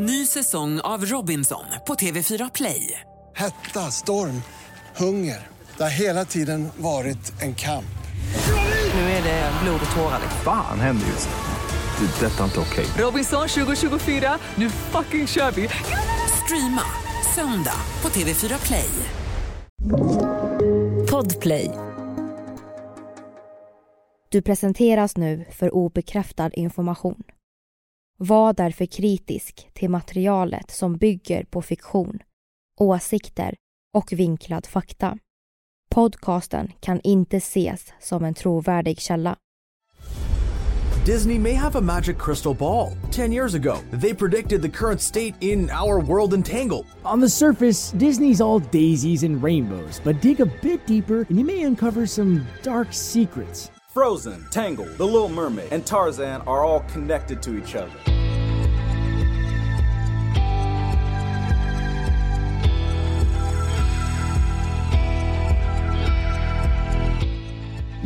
Ny säsong av Robinson på TV4 Play. Hetta, storm, hunger. Det har hela tiden varit en kamp. Nu är det blod och tårar. Fan, händer just det. Detta är inte okej. Robinson 2024, nu fucking kör vi. Streama söndag på TV4 Play. Podplay. Du presenteras nu för obekräftad information. Var därför kritisk till materialet som bygger på fiktion, åsikter och vinklad fakta. Podcasten kan inte ses som en trovärdig källa. Disney may have a magic crystal ball. 10 years ago, they predicted the current state in our world in Tangled. On the surface, Disney's all daisies and rainbows, but dig a bit deeper and you may uncover some dark secrets. Frozen, Tangled, The Little Mermaid, and Tarzan are all connected to each other.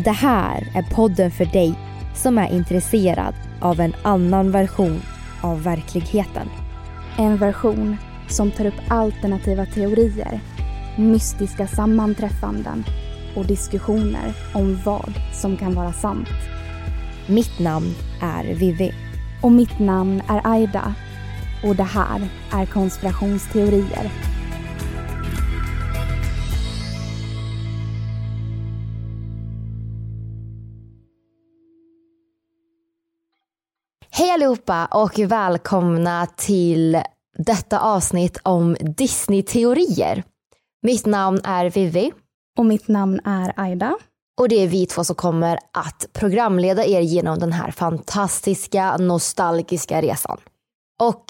Det här är podden för dig som är intresserad av en annan version av verkligheten. En version som tar upp alternativa teorier, mystiska sammanträffanden och diskussioner om vad som kan vara sant. Mitt namn är Vivi. Och mitt namn är Aida. Och det här är konspirationsteorier. Hej allihopa och välkomna till detta avsnitt om Disney-teorier. Mitt namn är Vivi. Och mitt namn är Aida. Och det är vi två som kommer att programleda er genom den här fantastiska, nostalgiska resan. Och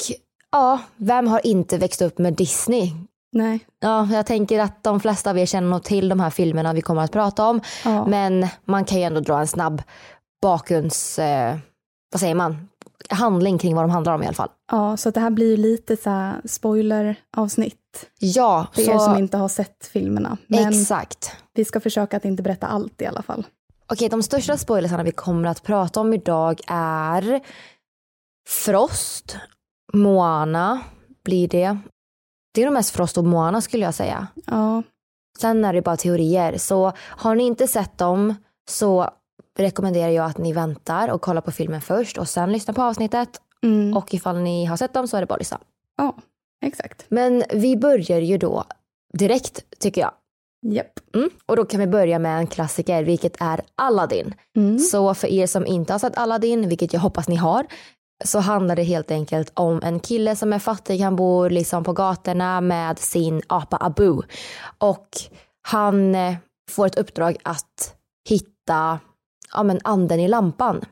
ja, vem har inte växt upp med Disney? Nej. Ja, jag tänker att de flesta av er känner nog till de här filmerna vi kommer att prata om. Ja. Men man kan ju ändå dra en snabb bakgrunds... vad säger man? Handling kring vad de handlar om i alla fall. Ja, så det här blir ju lite så här spoiler-avsnitt. Ja. För er som inte har sett filmerna. Men exakt. Vi ska försöka att inte berätta allt i alla fall. Okej, de största spoilersarna vi kommer att prata om idag är Frost, Moana blir det. Det är nog mest Frost och Moana skulle jag säga. Ja. Sen är det bara teorier. Så har ni inte sett dem så... rekommenderar jag att ni väntar och kollar på filmen först och sen lyssnar på avsnittet. Mm. Och ifall ni har sett dem så är det bara att lyssna. Ja, exakt. Men vi börjar ju då direkt tycker jag. Japp. Och då kan vi börja med en klassiker, vilket är Aladdin. Mm. Så för er som inte har sett Aladdin, vilket jag hoppas ni har, så handlar det helt enkelt om en kille som är fattig. Han bor liksom på gatorna med sin apa Abu. Och han får ett uppdrag att hitta... ja, men anden i lampan,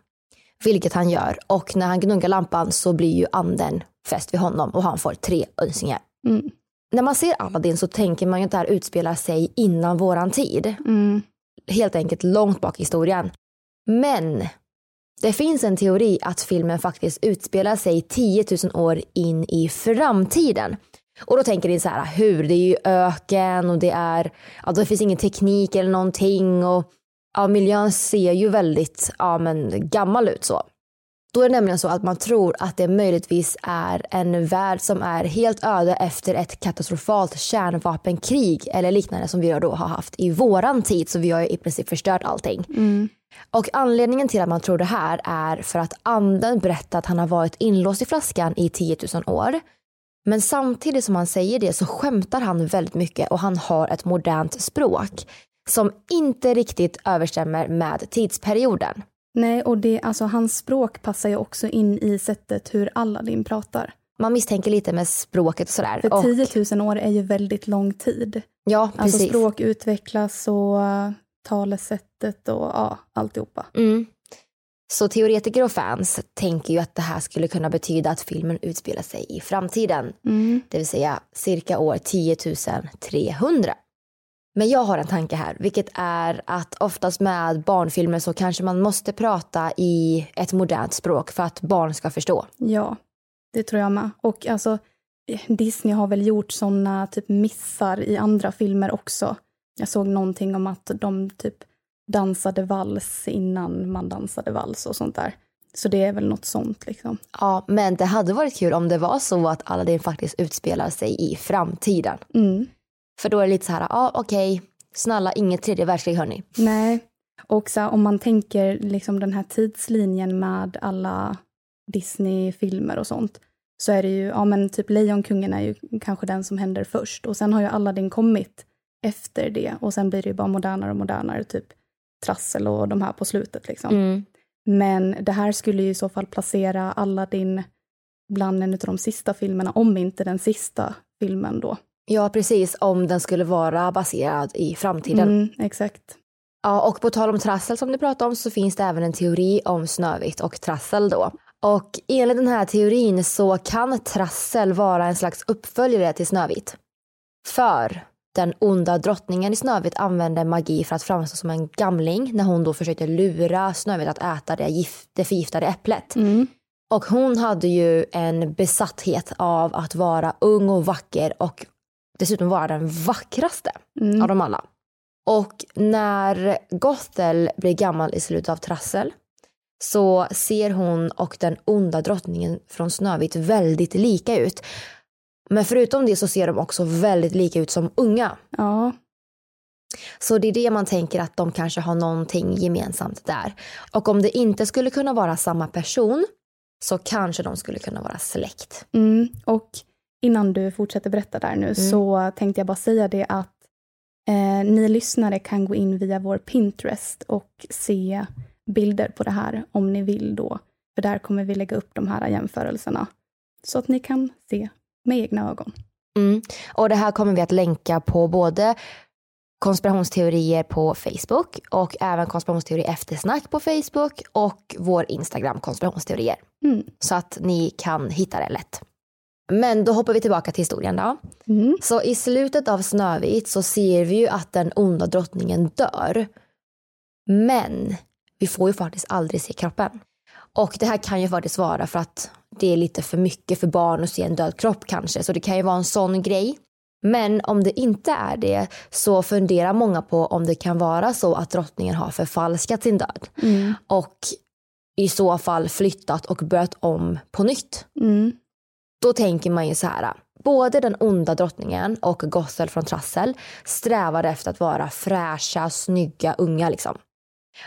vilket han gör. Och när han gnuggar lampan så blir ju anden fäst vid honom och han får 3 önskningar. Mm. När man ser Aladdin så tänker man ju att det här utspelar sig innan våran tid. Mm. Helt enkelt långt bak i historien. Men det finns en teori att filmen faktiskt utspelar sig 10 000 år in i framtiden. Och då tänker ni så här, hur? Det är ju öken och det är, ja, det finns ingen teknik eller någonting och... ja, miljön ser ju väldigt gammal ut så. Då är det nämligen så att man tror att det möjligtvis är en värld som är helt öde efter ett katastrofalt kärnvapenkrig eller liknande som vi då har haft i våran tid. Så vi har ju i princip förstört allting. Mm. Och anledningen till att man tror det här är för att anden berättar att han har varit inlåst i flaskan i 10 000 år. Men samtidigt som han säger det så skämtar han väldigt mycket och han har ett modernt språk som inte riktigt överstämmer med tidsperioden. Nej, och det, alltså, hans språk passar ju också in i sättet hur Aladdin pratar. Man misstänker lite med språket och sådär. För 10 000 år är ju väldigt lång tid. Ja, precis. Alltså språk utvecklas och talesättet och ja, alltihopa. Mm. Så teoretiker och fans tänker ju att det här skulle kunna betyda att filmen utspelar sig i framtiden. Mm. Det vill säga cirka år 10 300. Men jag har en tanke här, vilket är att oftast med barnfilmer så kanske man måste prata i ett modernt språk för att barn ska förstå. Ja, det tror jag med. Och alltså, Disney har väl gjort sådana typ missar i andra filmer också. Jag såg någonting om att de typ dansade vals innan man dansade vals och sånt där. Så det är väl något sånt liksom. Ja, men det hade varit kul om det var så att Aladdin faktiskt utspelar sig i framtiden. Mm. För då är det lite så här, okej, snälla, inget tredje världskrig, hörni. Nej, och så, om man tänker liksom den här tidslinjen med alla Disney-filmer och sånt. Så är det ju, ja men typ Lejonkungen är ju kanske den som händer först. Och sen har ju Aladdin kommit efter det. Och sen blir det ju bara modernare och modernare, typ trassel och de här på slutet liksom. Mm. Men det här skulle ju i så fall placera Aladdin bland en av de sista filmerna, om inte den sista filmen då. Ja, precis, om den skulle vara baserad i framtiden. Mm, exakt. Ja, och på tal om trassel som du pratade om så finns det även en teori om Snövit och trassel då. Och enligt den här teorin så kan trassel vara en slags uppföljare till Snövit. För den onda drottningen i Snövit använde magi för att framstå som en gamling när hon då försökte lura Snövit att äta det förgiftade äpplet. Mm. Och hon hade ju en besatthet av att vara ung och vacker och dessutom vara den vackraste av dem alla. Och när Gothel blir gammal i slutet av trassel så ser hon och den onda drottningen från Snövit väldigt lika ut. Men förutom det så ser de också väldigt lika ut som unga. Ja. Så det är det man tänker, att de kanske har någonting gemensamt där. Och om det inte skulle kunna vara samma person så kanske de skulle kunna vara släkt. Mm. Och innan du fortsätter berätta där nu så tänkte jag bara säga det att ni lyssnare kan gå in via vår Pinterest och se bilder på det här om ni vill då. För där kommer vi lägga upp de här jämförelserna så att ni kan se med egna ögon. Mm. Och det här kommer vi att länka på både konspirationsteorier på Facebook och även konspirationsteori eftersnack på Facebook och vår Instagram konspirationsteorier. Mm. Så att ni kan hitta det lätt. Men då hoppar vi tillbaka till historien då. Mm. Så i slutet av Snövit så ser vi ju att den onda drottningen dör. Men vi får ju faktiskt aldrig se kroppen. Och det här kan ju faktiskt vara för att det är lite för mycket för barn att se en död kropp kanske. Så det kan ju vara en sån grej. Men om det inte är det så funderar många på om det kan vara så att drottningen har förfalskat sin död. Mm. Och i så fall flyttat och börjat om på nytt. Mm. Då tänker man ju så här. Både den onda drottningen och Gothel från trassel strävade efter att vara fräscha, snygga, unga liksom.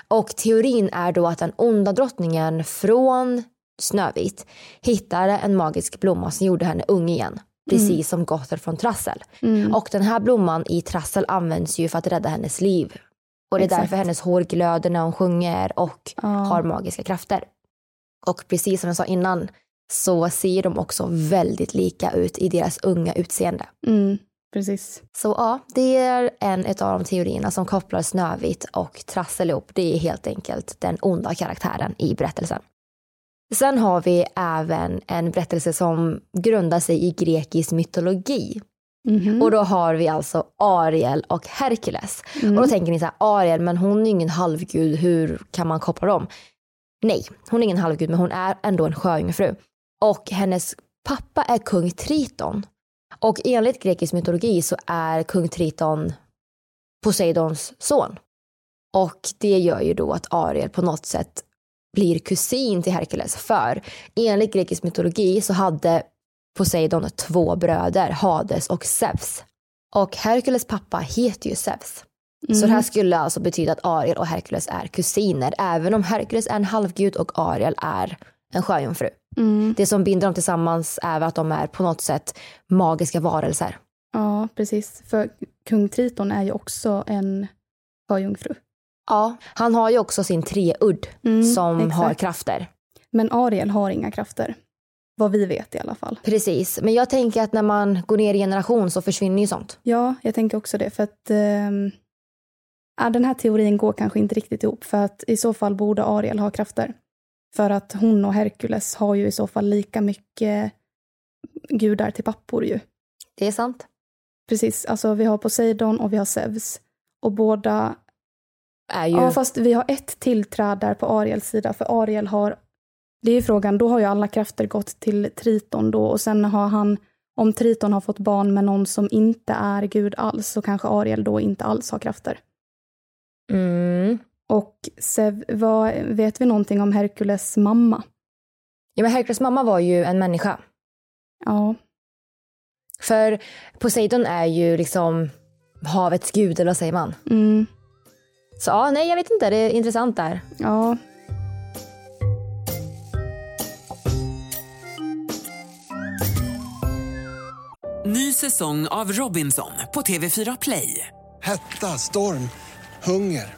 Och teorin är då att den onda drottningen från Snövit hittade en magisk blomma som gjorde henne ung igen. Precis som Gothel från trassel. Mm. Och den här blomman i trassel används ju för att rädda hennes liv. Och det är därför hennes hår glöder när hon sjunger och har magiska krafter. Och precis som jag sa innan så ser de också väldigt lika ut i deras unga utseende. Mm, precis. Så ja, det är en av de teorierna som kopplar Snövit och trassel ihop. Det är helt enkelt den onda karaktären i berättelsen. Sen har vi även en berättelse som grundar sig i grekisk mytologi. Mm-hmm. Och då har vi alltså Ariel och Herkules. Mm. Och då tänker ni så här, Ariel, men hon är ingen halvgud, hur kan man koppla dem? Nej, hon är ingen halvgud, men hon är ändå en sjöjungfru. Och hennes pappa är kung Triton. Och enligt grekisk mytologi så är kung Triton Poseidons son. Och det gör ju då att Ariel på något sätt blir kusin till Herkules. För enligt grekisk mytologi så hade Poseidon 2 bröder, Hades och Zeus. Och Herkules pappa heter ju Zeus. Mm. Så det här skulle alltså betyda att Ariel och Herkules är kusiner. Även om Herkules är en halvgud och Ariel är en sjöjungfru. Mm. Det som binder dem tillsammans är att de är på något sätt magiska varelser. Ja, precis. För kung Triton är ju också en sjöjungfru. Ja, han har ju också sin treudd som har krafter. Men Ariel har inga krafter, vad vi vet i alla fall. Precis, men jag tänker att när man går ner i generation så försvinner ju sånt. Ja, jag tänker också det, för att den här teorin går kanske inte riktigt ihop. För att i så fall borde Ariel ha krafter. För att hon och Herkules har ju i så fall lika mycket gudar till pappor ju. Det är sant. Precis, alltså vi har Poseidon och vi har Zeus. Och båda är ju... Ja, fast vi har ett tillträd där på Ariels sida. För Ariel har... Det är ju frågan, då har ju alla krafter gått till Triton då. Och sen har han... Om Triton har fått barn med någon som inte är gud alls så kanske Ariel då inte alls har krafter. Mm. Och Sev, vet vi någonting om Herkules mamma? Ja, men Herkules mamma var ju en människa. Ja. För Poseidon är ju liksom havets gud, eller vad säger man? Mm. Så ja, nej jag vet inte, det är intressant där. Ja. Ny säsong av Robinson på TV4 Play. Hetta, storm, hunger.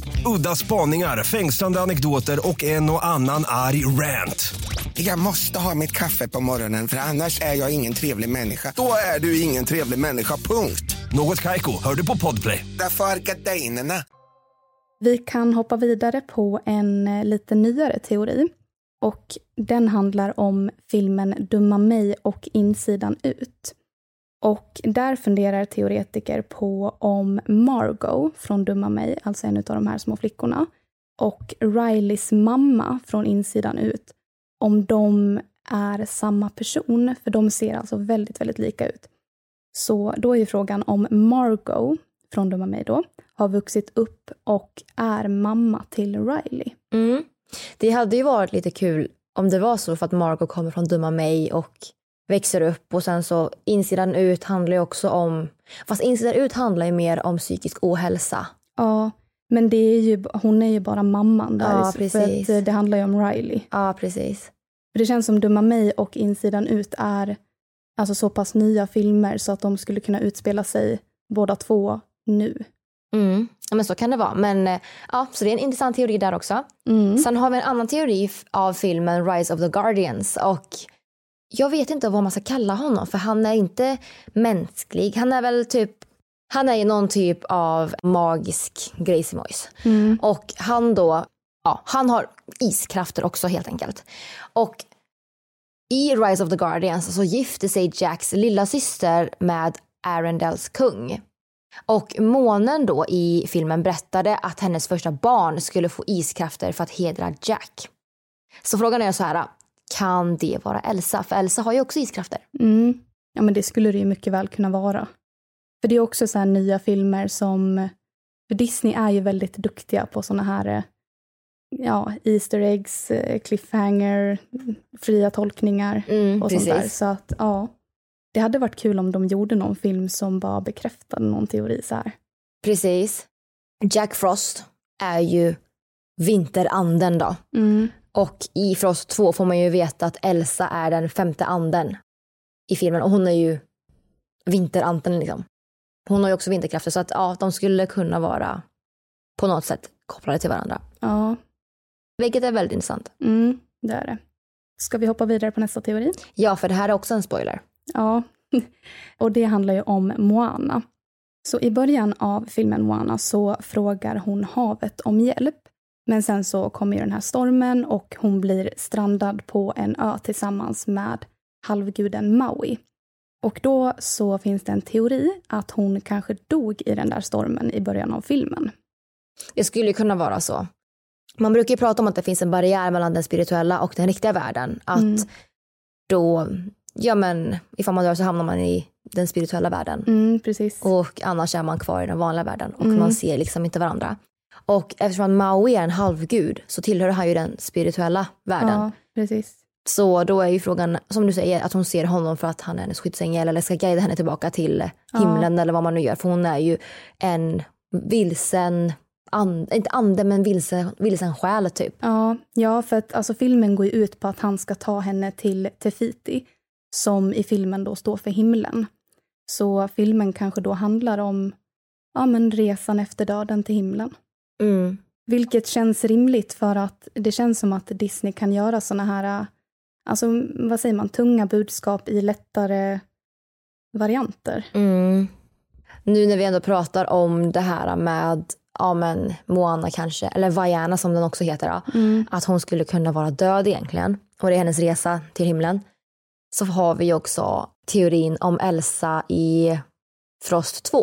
Udda spaningar, fängslande anekdoter och en och annan arg rant. Jag måste ha mitt kaffe på morgonen för annars är jag ingen trevlig människa. Då är du ingen trevlig människa, punkt. Något Kaiko, hör du på Podplay. Därför är gardinerna. Vi kan hoppa vidare på en lite nyare teori. Och den handlar om filmen Dumma mig och Insidan ut. Och där funderar teoretiker på om Margot från Dumma mig, alltså en av de här små flickorna, och Rileys mamma från Insidan ut, om de är samma person, för de ser alltså väldigt, väldigt lika ut. Så då är ju frågan om Margot från Dumma mig då har vuxit upp och är mamma till Riley. Mm. Det hade ju varit lite kul om det var så, för att Margot kommer från Dumma mig och växer upp, och sen så Insidan ut handlar ju också om, fast Insidan ut handlar ju mer om psykisk ohälsa. Ja, men det är ju, hon är ju bara mamman där, ja, precis. För det handlar ju om Riley. Ja, precis. För det känns som Dumma mig och Insidan ut är alltså så pass nya filmer så att de skulle kunna utspela sig båda två nu. Mm. Ja, men så kan det vara. Men ja, så det är en intressant teori där också. Mm. Sen har vi en annan teori av filmen Rise of the Guardians, och jag vet inte vad man ska kalla honom, för han är inte mänsklig. Han är väl typ, han är ju någon typ av magisk grejsimojs. Mm. Och han då, ja, han har iskrafter också helt enkelt. Och i Rise of the Guardians så gifte sig Jacks lilla syster med Arendells kung. Och månen då i filmen berättade att hennes första barn skulle få iskrafter för att hedra Jack. Så frågan är så här, kan det vara Elsa? För Elsa har ju också iskrafter. Mm. Ja, men det skulle det ju mycket väl kunna vara. För det är också så här nya filmer som, för Disney är ju väldigt duktiga på såna här, ja, Easter eggs, cliffhanger, fria tolkningar och precis. Sånt där. Så att ja, det hade varit kul om de gjorde någon film som bara bekräftade någon teori så här. Precis. Jack Frost är ju vinteranden då. Mm. Och i Frost 2 får man ju veta att Elsa är den femte anden i filmen. Och hon är ju vinteranden liksom. Hon har ju också vinterkrafter, så att ja, de skulle kunna vara på något sätt kopplade till varandra. Ja. Vilket är väldigt intressant. Mm, det är det. Ska vi hoppa vidare på nästa teori? Ja, för det här är också en spoiler. Ja, och det handlar ju om Moana. Så i början av filmen Moana så frågar hon havet om hjälp. Men sen så kommer ju den här stormen och hon blir strandad på en ö tillsammans med halvguden Maui. Och då så finns det en teori att hon kanske dog i den där stormen i början av filmen. Det skulle ju kunna vara så. Man brukar ju prata om att det finns en barriär mellan den spirituella och den riktiga världen. Att då, ja men ifall man dör så hamnar man i den spirituella världen. Mm, precis. Och annars är man kvar i den vanliga världen och man ser liksom inte varandra. Och eftersom Maui är en halvgud så tillhör han ju den spirituella världen. Ja, precis. Så då är ju frågan, som du säger, att hon ser honom för att han är hennes skyddsängel eller ska guida henne tillbaka till himlen eller vad man nu gör. För hon är ju en vilsen, inte ande men vilsen själ typ. Ja, för att alltså, filmen går ju ut på att han ska ta henne till Tefiti, som i filmen då står för himlen. Så filmen kanske då handlar om, ja men, resan efter döden till himlen. Mm. Vilket känns rimligt, för att det känns som att Disney kan göra såna här, alltså vad säger man, tunga budskap i lättare varianter. Mm. Nu när vi ändå pratar om det här med ja, men Moana kanske, eller Vaiana som den också heter då, att hon skulle kunna vara död egentligen, och det är hennes resa till himlen. Så har vi också teorin om Elsa i Frost 2.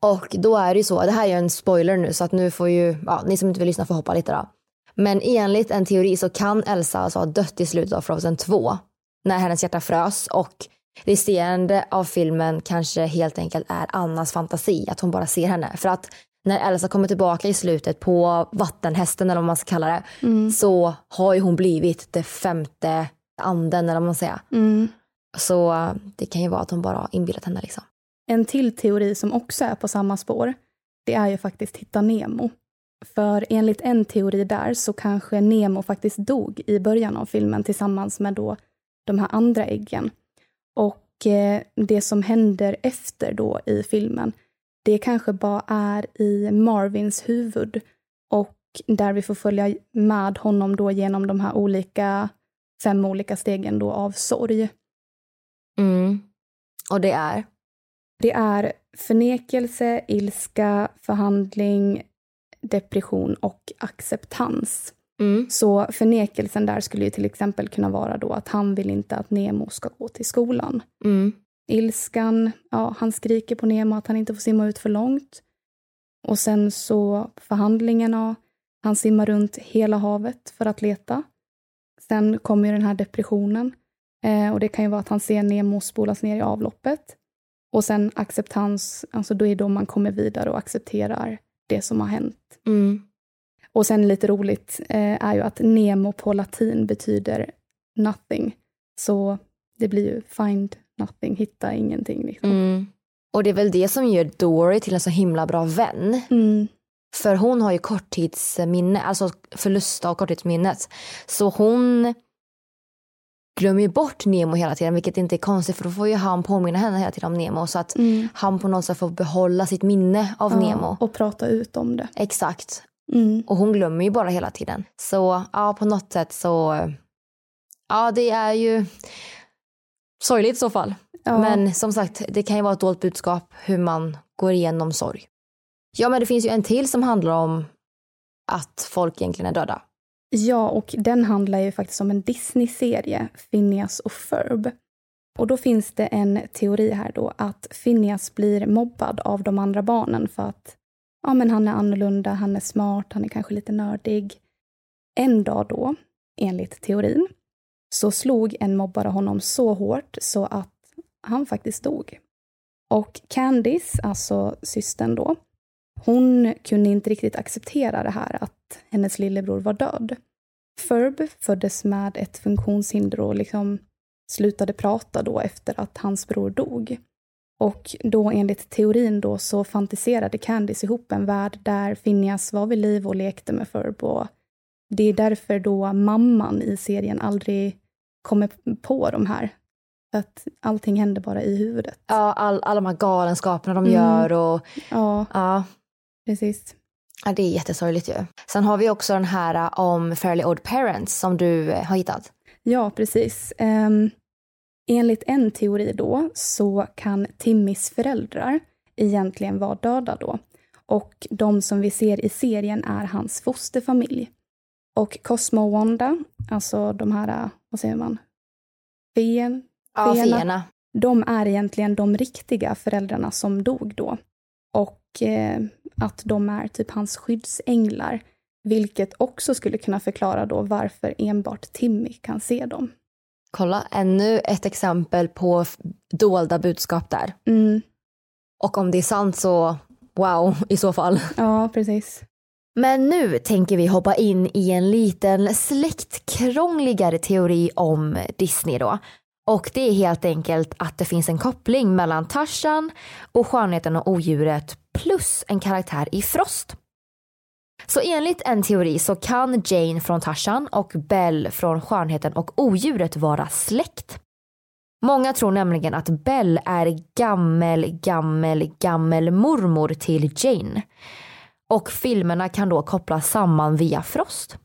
Och då är det ju så, det här är ju en spoiler nu, så att nu får ju, ja, ni som inte vill lyssna får hoppa lite då. Men enligt en teori så kan Elsa alltså ha dött i slutet av Frozen 2 när hennes hjärta frös, och resterande av filmen kanske helt enkelt är Annas fantasi, att hon bara ser henne. För att när Elsa kommer tillbaka i slutet på vattenhästen, eller vad man ska kalla det, så har ju hon blivit det femte anden, eller vad man säger. Så det kan ju vara att hon bara inbillat henne liksom. En till teori som också är på samma spår, det är ju faktiskt Hitta Nemo. För enligt en teori där så kanske Nemo faktiskt dog i början av filmen tillsammans med då de här andra äggen. Och det som händer efter då i filmen, det kanske bara är i Marvins huvud. Och där vi får följa med honom då genom de här olika, 5 olika stegen då av sorg. Mm. Och det är? Det är förnekelse, ilska, förhandling, depression och acceptans. Så förnekelsen där skulle ju till exempel kunna vara då att han vill inte att Nemo ska gå till skolan. Ilskan, ja, han skriker på Nemo att han inte får simma ut för långt. Och sen så förhandlingarna, han simmar runt hela havet för att leta. Sen kommer ju den här depressionen. Och det kan ju vara att han ser Nemo spolas ner i avloppet. Och sen acceptans, alltså då är då man kommer vidare och accepterar det som har hänt. Och sen lite roligt är ju att Nemo på latin betyder nothing. Så det blir ju find nothing, hitta ingenting. Liksom. Och det är väl det som gör Dory till en så himla bra vän. För hon har ju korttidsminne, alltså förlust av korttidsminnet. Så hon glömmer ju bort Nemo hela tiden, vilket inte är konstigt, för då får ju han påminna henne hela tiden om Nemo, så att han på något sätt får behålla sitt minne av Nemo. Och prata ut om det. Exakt. Och hon glömmer ju bara hela tiden. Så ja, på något sätt så, ja, det är ju sorgligt i så fall. Ja. Men som sagt, det kan ju vara ett dolt budskap hur man går igenom sorg. Ja, men det finns ju en till som handlar om att folk egentligen är döda. Ja, och den handlar ju faktiskt om en Disney-serie, Phineas och Ferb. Och då finns det en teori här då att Phineas blir mobbad av de andra barnen för att, ja, men han är annorlunda, han är smart, han är kanske lite nördig. En dag då, enligt teorin, så slog en mobbare honom så hårt så att han faktiskt dog. Och Candice, alltså systern då, hon kunde inte riktigt acceptera det här att hennes lillebror var död. Ferb föddes med ett funktionshinder och liksom slutade prata då efter att hans bror dog. Och då enligt teorin då så fantiserade Candice ihop en värld där Phineas var vid liv och lekte med Ferb. Och det är därför då mamman i serien aldrig kommer på de här. För att allting händer bara i huvudet. Ja, alla de här galenskaperna de gör. Och, ja. Precis. Ja, det är jättesorgligt ju. Sen har vi också den här om Fairly Odd Parents som du har hittat. Ja, precis. Enligt en teori då så kan Timmys föräldrar egentligen vara döda då. Och de som vi ser i serien är hans fosterfamilj. Och Cosmo och Wanda, alltså de här, vad säger man? Feerna. De är egentligen de riktiga föräldrarna som dog då. Och att de är typ hans skyddsänglar. Vilket också skulle kunna förklara då varför enbart Timmy kan se dem. Kolla, ännu ett exempel på dolda budskap där. Och om det är sant så, wow, i så fall. Ja, precis. Men nu tänker vi hoppa in i en liten släktkrångligare teori om Disney då. Och det är helt enkelt att det finns en koppling mellan Tarzan och Skönheten och odjuret plus en karaktär i Frost. Så enligt en teori så kan Jane från Tarzan och Belle från Skönheten och odjuret vara släkt. Många tror nämligen att Belle är gammel mormor till Jane. Och filmerna kan då kopplas samman via Frost.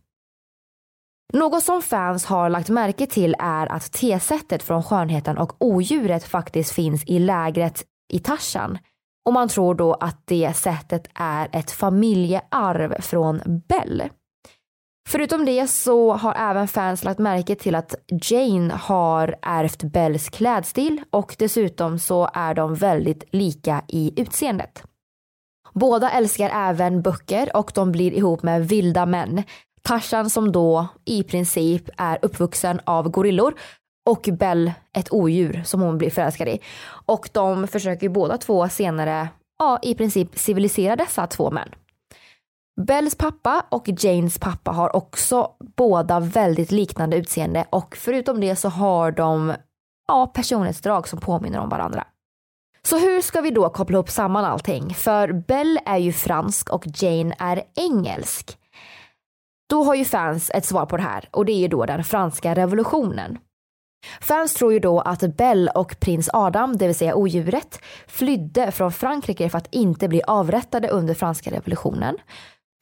Något som fans har lagt märke till är att tesättet från Skönheten och odjuret faktiskt finns i lägret i Tarzan. Och man tror då att det sättet är ett familjearv från Bell. Förutom det så har även fans lagt märke till att Jane har ärvt Bells klädstil och dessutom så är de väldigt lika i utseendet. Båda älskar även böcker och de blir ihop med vilda män. Tarzan som då i princip är uppvuxen av gorillor och Bell ett odjur som hon blir förälskad i. Och de försöker båda två senare i princip civilisera dessa två män. Bells pappa och Janes pappa har också båda väldigt liknande utseende och förutom det så har de personlighetsdrag som påminner om varandra. Så hur ska vi då koppla upp samman allting? För Bell är ju fransk och Jane är engelsk. Då har ju fans ett svar på det här och det är ju då den franska revolutionen. Fans tror ju då att Bell och prins Adam, det vill säga odjuret, flydde från Frankrike för att inte bli avrättade under franska revolutionen.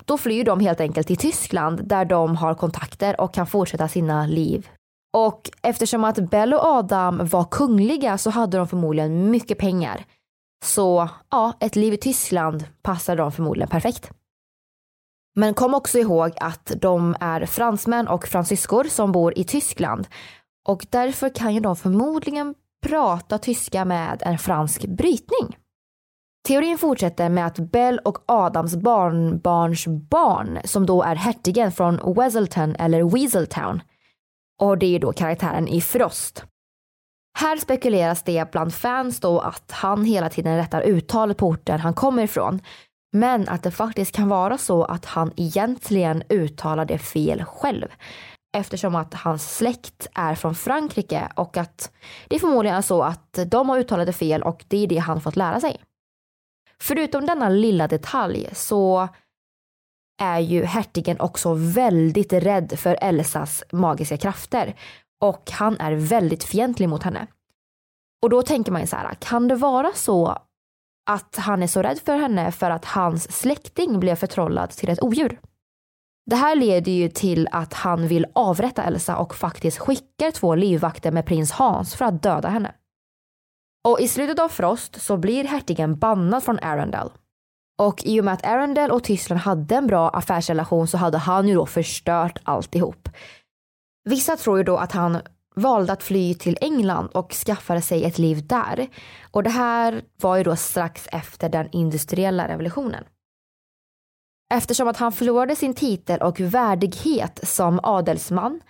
Då flyr de helt enkelt till Tyskland där de har kontakter och kan fortsätta sina liv. Och eftersom att Bell och Adam var kungliga så hade de förmodligen mycket pengar. Så ett liv i Tyskland passade dem förmodligen perfekt. Men kom också ihåg att de är fransmän och fransyskor som bor i Tyskland. Och därför kan ju de förmodligen prata tyska med en fransk brytning. Teorin fortsätter med att Bell och Adams barnbarnsbarn som då är hertigen från Weaselton eller Weaseltown. Och det är då karaktären i Frost. Här spekuleras det bland fans då att han hela tiden rättar uttalet på orten han kommer ifrån. Men att det faktiskt kan vara så att han egentligen uttalar det fel själv. Eftersom att hans släkt är från Frankrike och att det förmodligen är så att de har uttalat det fel och det är det han fått lära sig. Förutom denna lilla detalj så är ju hertigen också väldigt rädd för Elsas magiska krafter och han är väldigt fientlig mot henne. Och då tänker man ju så här, kan det vara så att han är så rädd för henne för att hans släkting blev förtrollad till ett odjur? Det här leder ju till att han vill avrätta Elsa och faktiskt skickar 2 livvakter med prins Hans för att döda henne. Och i slutet av Frost så blir hertigen bannad från Arendelle. Och i och med att Arendelle och Tyskland hade en bra affärsrelation så hade han ju då förstört alltihop. Vissa tror ju då att han valde att fly till England och skaffade sig ett liv där. Och det här var ju då strax efter den industriella revolutionen. Eftersom att han förlorade sin titel och värdighet som adelsman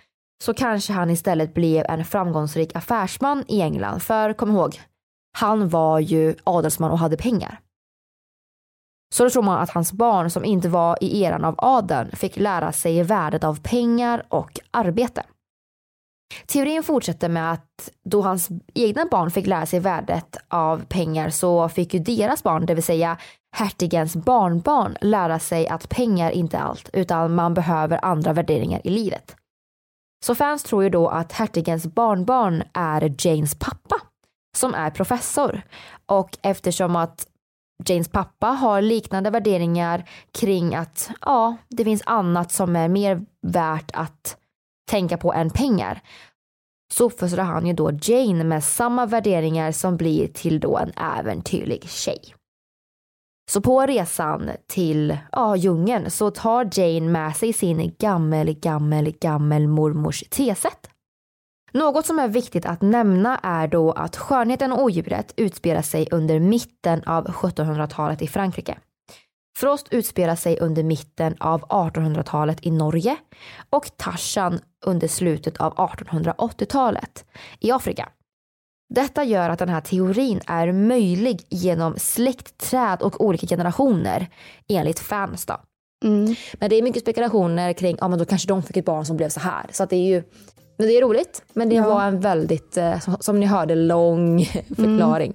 så kanske han istället blev en framgångsrik affärsman i England. För kom ihåg, han var ju adelsman och hade pengar. Så då tror man att hans barn som inte var i eran av adeln fick lära sig värdet av pengar och arbete. Teorin fortsätter med att då hans egna barn fick lära sig värdet av pengar så fick ju deras barn, det vill säga hertigens barnbarn, lära sig att pengar inte är allt utan man behöver andra värderingar i livet. Så fans tror ju då att hertigens barnbarn är Janes pappa som är professor och eftersom att Janes pappa har liknande värderingar kring att det finns annat som är mer värt att tänka på än pengar så försöker han ju då Jane med samma värderingar som blir till då en äventyrlig tjej. Så på resan till djungeln så tar Jane med sig sin gammel mormors tesätt. Något som är viktigt att nämna är då att skönheten och odjuret utspelar sig under mitten av 1700-talet i Frankrike. Frost utspelar sig under mitten av 1800-talet i Norge och Tarzan under slutet av 1880-talet i Afrika. Detta gör att den här teorin är möjlig genom släktträd och olika generationer enligt fans då. Men det är mycket spekulationer kring men då kanske de fick ett barn som blev så här. Så att det är ju det är roligt men det var en väldigt, som ni hörde, lång förklaring.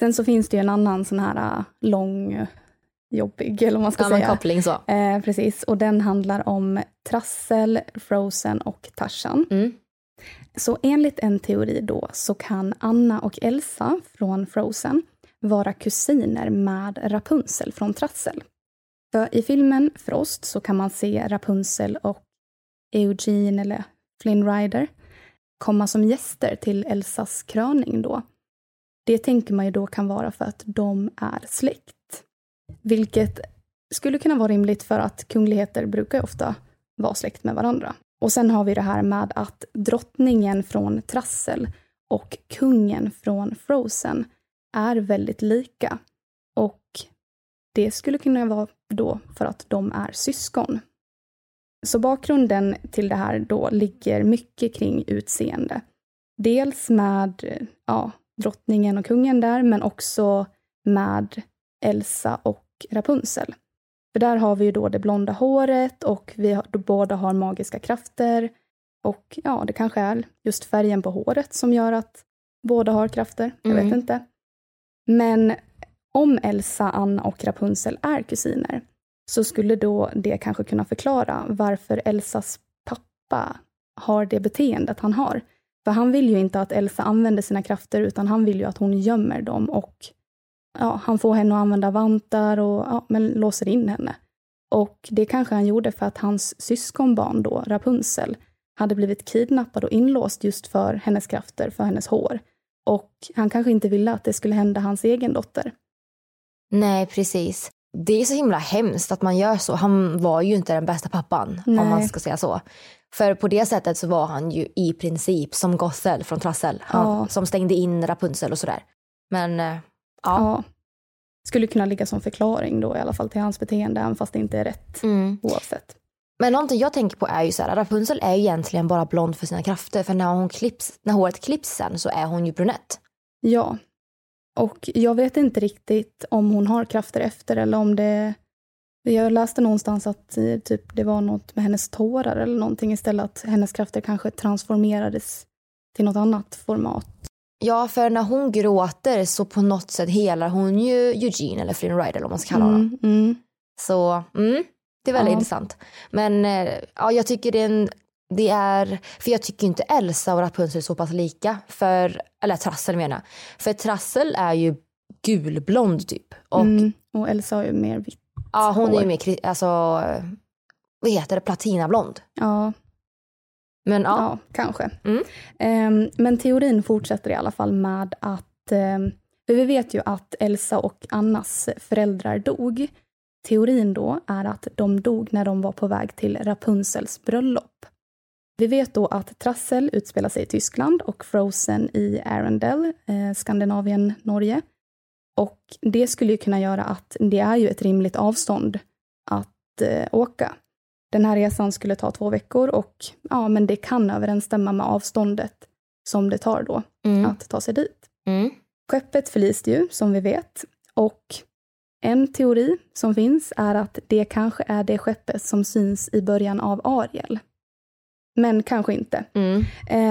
Sen så finns det ju en annan sån här lång, jobbig, eller vad man ska säga. Koppling så. Precis, och den handlar om Trassel, Frozen och Tarzan. Mm. Så enligt en teori då så kan Anna och Elsa från Frozen vara kusiner med Rapunzel från Trassel. För i filmen Frost så kan man se Rapunzel och Eugene eller Flynn Rider komma som gäster till Elsas kröning då. Det tänker man ju då kan vara för att de är släkt. Vilket skulle kunna vara rimligt för att kungligheter brukar ju ofta vara släkt med varandra. Och sen har vi det här med att drottningen från Trassel och kungen från Frozen är väldigt lika. Och det skulle kunna vara då för att de är syskon. Så bakgrunden till det här då ligger mycket kring utseende. Dels med drottningen och kungen där, men också med Elsa och Rapunzel. För där har vi ju då det blonda håret och båda har magiska krafter. Och det kanske är just färgen på håret som gör att båda har krafter. Jag vet inte. Men om Elsa, Anna och Rapunzel är kusiner så skulle då det kanske kunna förklara varför Elsas pappa har det beteendet han har. För han vill ju inte att Elsa använder sina krafter utan han vill ju att hon gömmer dem och han får henne att använda vantar och men låser in henne. Och det kanske han gjorde för att hans syskonbarn då, Rapunzel, hade blivit kidnappad och inlåst just för hennes krafter, för hennes hår. Och han kanske inte ville att det skulle hända hans egen dotter. Nej, precis. Det är så himla hemskt att man gör så. Han var ju inte den bästa pappan, om man ska säga så. För på det sättet så var han ju i princip som Gothel från Trassel. Som stängde in Rapunzel och sådär. Men... Ja. Skulle kunna ligga som förklaring då i alla fall till hans beteende, även fast det inte är rätt oavsett. Men någonting jag tänker på är ju så här, Rapunzel är ju egentligen bara blond för sina krafter. För när håret klipps sen så är hon ju brunett. Ja, och jag vet inte riktigt om hon har krafter efter eller om det... Jag läste någonstans att typ, det var något med hennes tårar eller någonting istället. Att hennes krafter kanske transformerades till något annat format. Ja, för när hon gråter så på något sätt helar hon ju Eugene eller Flynn Rider om man ska kalla honom. Så, det är väldigt intressant. Men jag tycker för jag tycker inte Elsa och Rapunzel är så pass lika. Eller Trassel menar. För Trassel är ju gulblond typ. Och Elsa är ju mer vitt. Ja, hon är ju mer, vad heter det? Platinablond. Ja. Men, kanske. Men teorin fortsätter i alla fall med att... vi vet ju att Elsa och Annas föräldrar dog. Teorin då är att de dog när de var på väg till Rapunzels bröllop. Vi vet då att Trassel utspelar sig i Tyskland och Frozen i Arendelle, Skandinavien, Norge. Och det skulle ju kunna göra att det är ju ett rimligt avstånd att åka. Den här resan skulle ta 2 veckor och men det kan överensstämma med avståndet som det tar då att ta sig dit. Skeppet förliste ju som vi vet och en teori som finns är att det kanske är det skeppet som syns i början av Ariel. Men kanske inte.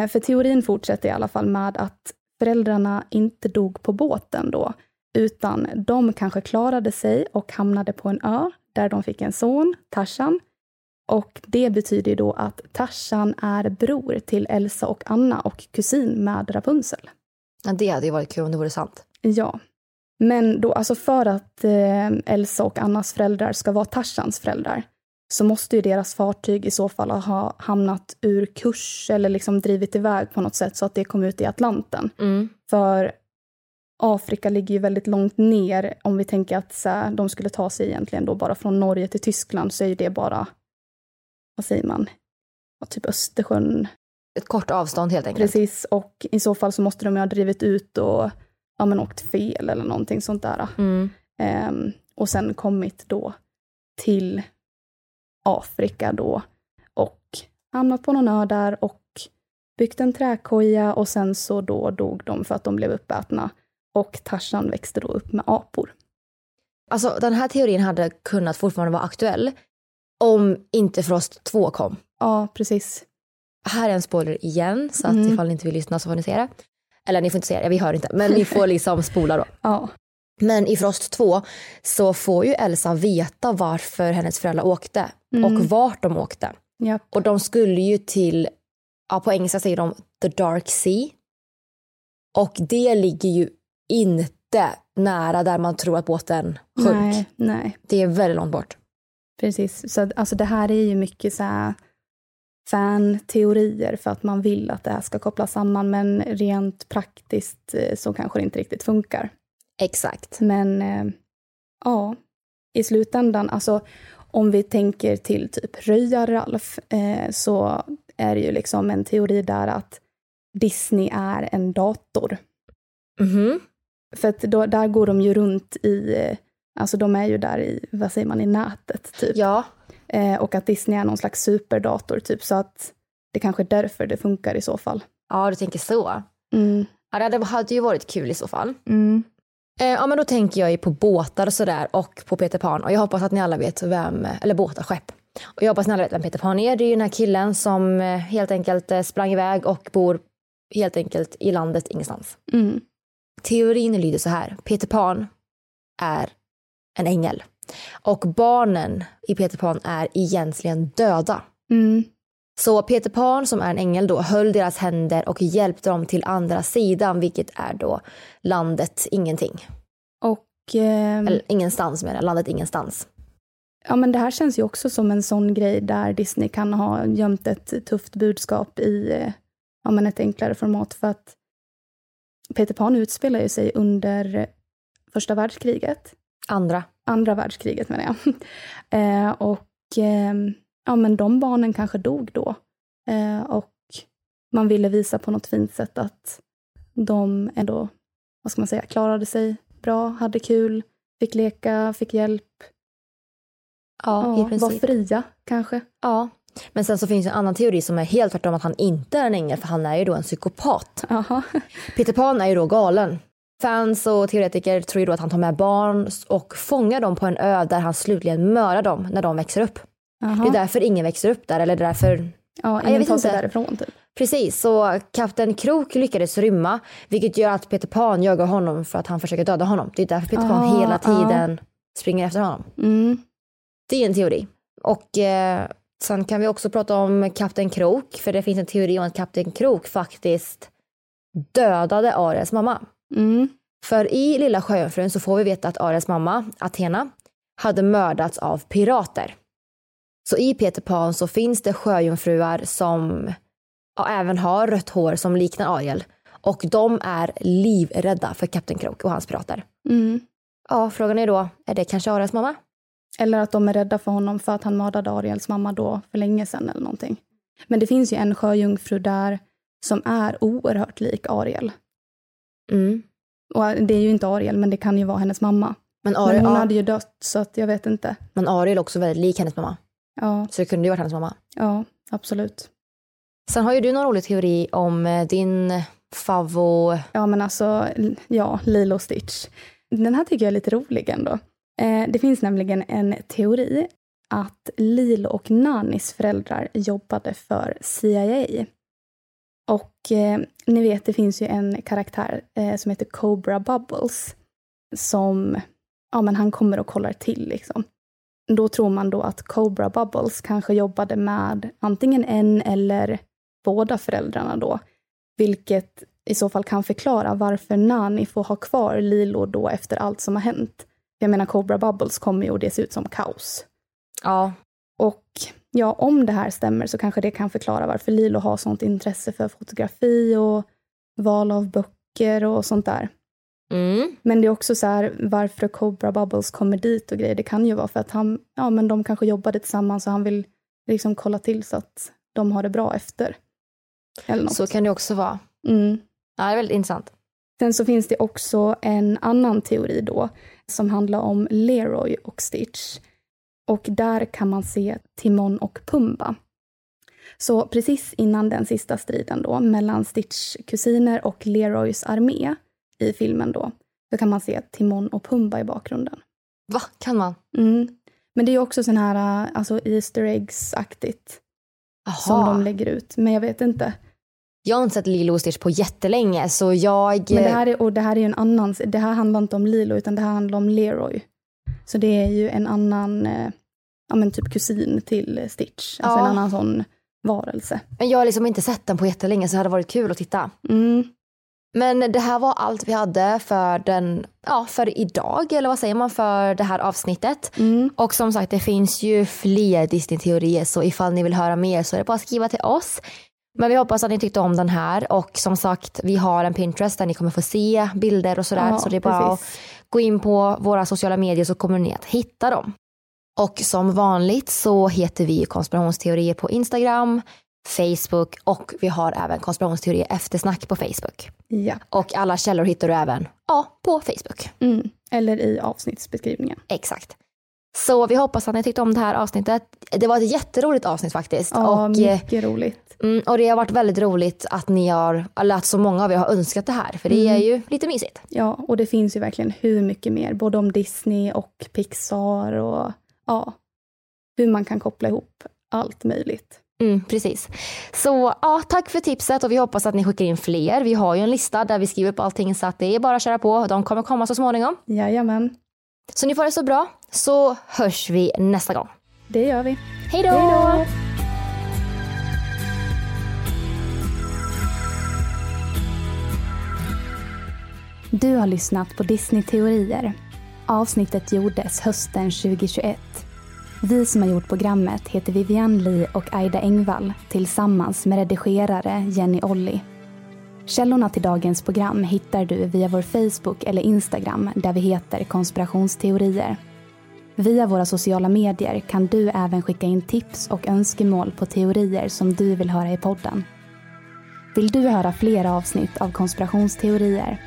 För teorin fortsätter i alla fall med att föräldrarna inte dog på båten då utan de kanske klarade sig och hamnade på en ö där de fick en son, Tarzan. Och det betyder då att Tarzan är bror till Elsa och Anna och kusin med Rapunzel. Ja, det hade ju varit kul om det vore sant. Ja, men då alltså för att Elsa och Annas föräldrar ska vara Tarzans föräldrar så måste ju deras fartyg i så fall ha hamnat ur kurs eller liksom drivit iväg på något sätt så att det kom ut i Atlanten. För Afrika ligger ju väldigt långt ner om vi tänker att så här, de skulle ta sig egentligen då bara från Norge till Tyskland så är ju det bara... Vad säger man? Typ Östersjön. Ett kort avstånd helt enkelt. Precis, och i så fall så måste de ju ha drivit ut och åkt fel eller någonting sånt där. och sen kommit då till Afrika då och hamnat på någon ö där och byggt en träkoja, och sen så då dog de för att de blev uppätna och Tarzan växte då upp med apor. Alltså den här teorin hade kunnat fortfarande vara aktuell om inte Frost 2 kom. Ja, precis. Här är en spoiler igen, så att ifall ni inte vill lyssna så får ni se det. Eller ni får inte se det, vi hör inte. Men ni får liksom spola då. Ja. Men i Frost 2 så får ju Elsa veta varför hennes föräldrar åkte. Och vart de åkte. Japp. Och de skulle ju till, ja, på engelska säger de The Dark Sea. Och det ligger ju inte nära där man tror att båten sjönk. Nej. Det är väldigt långt bort. Precis, så alltså, det här är ju mycket så här fan-teorier för att man vill att det här ska kopplas samman, men rent praktiskt så kanske det inte riktigt funkar. Exakt. Men ja, i slutändan, alltså om vi tänker till typ Röja-Ralf så är det ju liksom en teori där att Disney är en dator. Mhm. För att då, där går de ju runt i, alltså de är ju där i, vad säger man, i nätet typ. Ja. Och att Disney är någon slags superdator typ, så att det kanske är därför det funkar i så fall. Ja, du tänker så. Mm. Ja, det hade ju varit kul i så fall. Mm. Ja, men då tänker jag ju på båtar och sådär och på Peter Pan. Och jag hoppas att ni alla vet vem, eller båtar, skepp. Och jag hoppas att ni alla vet vem Peter Pan är. Det är ju den här killen som helt enkelt sprang iväg och bor helt enkelt i landet ingenstans. Mm. Teorin lyder så här: Peter Pan är en ängel. Och barnen i Peter Pan är egentligen döda. Mm. Så Peter Pan, som är en ängel då, höll deras händer och hjälpte dem till andra sidan, vilket är då landet ingenting. Och eller ingenstans med det, landet ingenstans. Ja, men det här känns ju också som en sån grej där Disney kan ha gömt ett tufft budskap i, ja, men ett enklare format, för att Peter Pan utspelar ju sig under första världskriget. Andra världskriget menar jag. Ja, men de barnen kanske dog då. Och man ville visa på något fint sätt att de ändå, vad ska man säga, klarade sig bra, hade kul, fick leka, fick hjälp. Ja, i princip. Var fria kanske. Ja, men sen så finns en annan teori som är helt tvärtom, att han inte är en ängel, för han är ju då en psykopat. Aha. Peter Pan är ju då galen. Fans och teoretiker tror ju då att han tar med barn och fångar dem på en ö där han slutligen mördar dem när de växer upp. Aha. Det är därför ingen växer upp där, eller därför... Ja, ingen tar sig därifrån typ. Precis, så Kapten Krok lyckades rymma, vilket gör att Peter Pan jagar honom för att han försöker döda honom. Det är därför Peter Pan hela tiden springer efter honom. Mm. Det är en teori. Och sen kan vi också prata om Kapten Krok, för det finns en teori om att Kapten Krok faktiskt dödade Arias mamma. Mm. För i Lilla Sjöjungfrun så får vi veta att Arias mamma, Athena, hade mördats av pirater. Så i Peter Pan så finns det sjöjungfruar som, ja, även har rött hår som liknar Ariel. Och de är livrädda för Kapten Krok och hans pirater. Mm. Ja, frågan är då, är det kanske Arias mamma? Eller att de är rädda för honom för att han mördade Ariels mamma då för länge sedan eller någonting. Men det finns ju en sjöjungfru där som är oerhört lik Ariel. Mm. Och det är ju inte Ariel, men det kan ju vara hennes mamma. Men, men hon hade ju dött, så att jag vet inte. Men Ariel är också väldigt lik hennes mamma. Ja. Så det kunde ju varit hennes mamma. Ja, absolut. Sen har ju du någon rolig teori om din favvo... Ja, men alltså, ja, Lilo Stitch. Den här tycker jag är lite rolig ändå. Det finns nämligen en teori att Lilo och Nanis föräldrar jobbade för CIA. Och ni vet, det finns ju en karaktär som heter Cobra Bubbles som, ja, men han kommer och kollar till liksom. Då tror man då att Cobra Bubbles kanske jobbade med antingen en eller båda föräldrarna då. Vilket i så fall kan förklara varför Nani får ha kvar Lilo då efter allt som har hänt. Jag menar, Cobra Bubbles kommer ju och det ser ut som kaos. Ja. Och ja, om det här stämmer så kanske det kan förklara varför Lilo har sånt intresse för fotografi och val av böcker och sånt där. Mm. Men det är också så här, varför Cobra Bubbles kommer dit och grejer, det kan ju vara för att han, ja, men de kanske jobbade tillsammans och han vill liksom kolla till så att de har det bra efter. Eller något. Så kan det också vara. Mm. Ja, det är väldigt intressant. Sen så finns det också en annan teori då som handlar om Leroy och Stitch. Och där kan man se Timon och Pumba. Så precis innan den sista striden då mellan Stitch kusiner och Leroys armé i filmen då, så kan man se Timon och Pumba i bakgrunden. Va? Kan man? Mm. Men det är också sån här alltså Easter eggs-aktigt. Aha. Som de lägger ut. Men jag vet inte. Jag har inte sett Lilo och Stitch på jättelänge, så jag... Men det här är ju en annan... Det här handlar inte om Lilo, utan det här handlar om Leroy. Så det är ju en annan... Ja, men typ kusin till Stitch. Alltså en annan sån varelse. Men jag har liksom inte sett den på jättelänge, så det hade varit kul att titta. Mm. Men det här var allt vi hade för den, ja, för idag, eller vad säger man, för det här avsnittet. Mm. Och som sagt, det finns ju fler Disney-teorier, så ifall ni vill höra mer så är det bara att skriva till oss. Men vi hoppas att ni tyckte om den här, och som sagt, vi har en Pinterest där ni kommer få se bilder och sådär. Ja, så det är bara precis. Att gå in på våra sociala medier så kommer ni att hitta dem. Och som vanligt så heter vi Konspirationsteorier på Instagram, Facebook, och vi har även Konspirationsteorier eftersnack på Facebook. Ja. Och alla källor hittar du även på Facebook. Mm. Eller i avsnittsbeskrivningen. Exakt. Så vi hoppas att ni tyckte om det här avsnittet. Det var ett jätteroligt avsnitt faktiskt. Ja, och mycket roligt. Och det har varit väldigt roligt att ni har, eller att så många av er har önskat det här. För det är ju lite mysigt. Ja, och det finns ju verkligen hur mycket mer. Både om Disney och Pixar och hur man kan koppla ihop allt möjligt. Precis. Så tack för tipset, och vi hoppas att ni skickar in fler. Vi har ju en lista där vi skriver upp allting, så att det är bara att köra på. De kommer komma så småningom. Jajamän. Så ni får det så bra, så hörs vi nästa gång. Det gör vi. Hej då! Du har lyssnat på Disney-teorier. Avsnittet gjordes hösten 2021. Vi som har gjort programmet heter Vivian Li och Aida Engvall, tillsammans med redigerare Jenny Olly. Källorna till dagens program hittar du via vår Facebook eller Instagram, där vi heter Konspirationsteorier. Via våra sociala medier kan du även skicka in tips och önskemål på teorier som du vill höra i podden. Vill du höra fler avsnitt av Konspirationsteorier?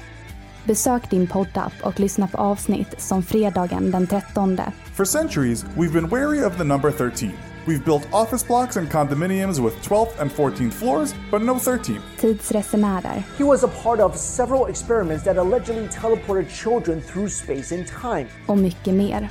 Besök din poddapp och lyssna på avsnitt som fredagen den 13. For centuries, we've been wary of the number 13. We've built office blocks and condominiums with 12th and 14th floors, but no 13th. Tidsresenärer. He was a part of several experiments that allegedly teleported children through space and time. Och mycket mer.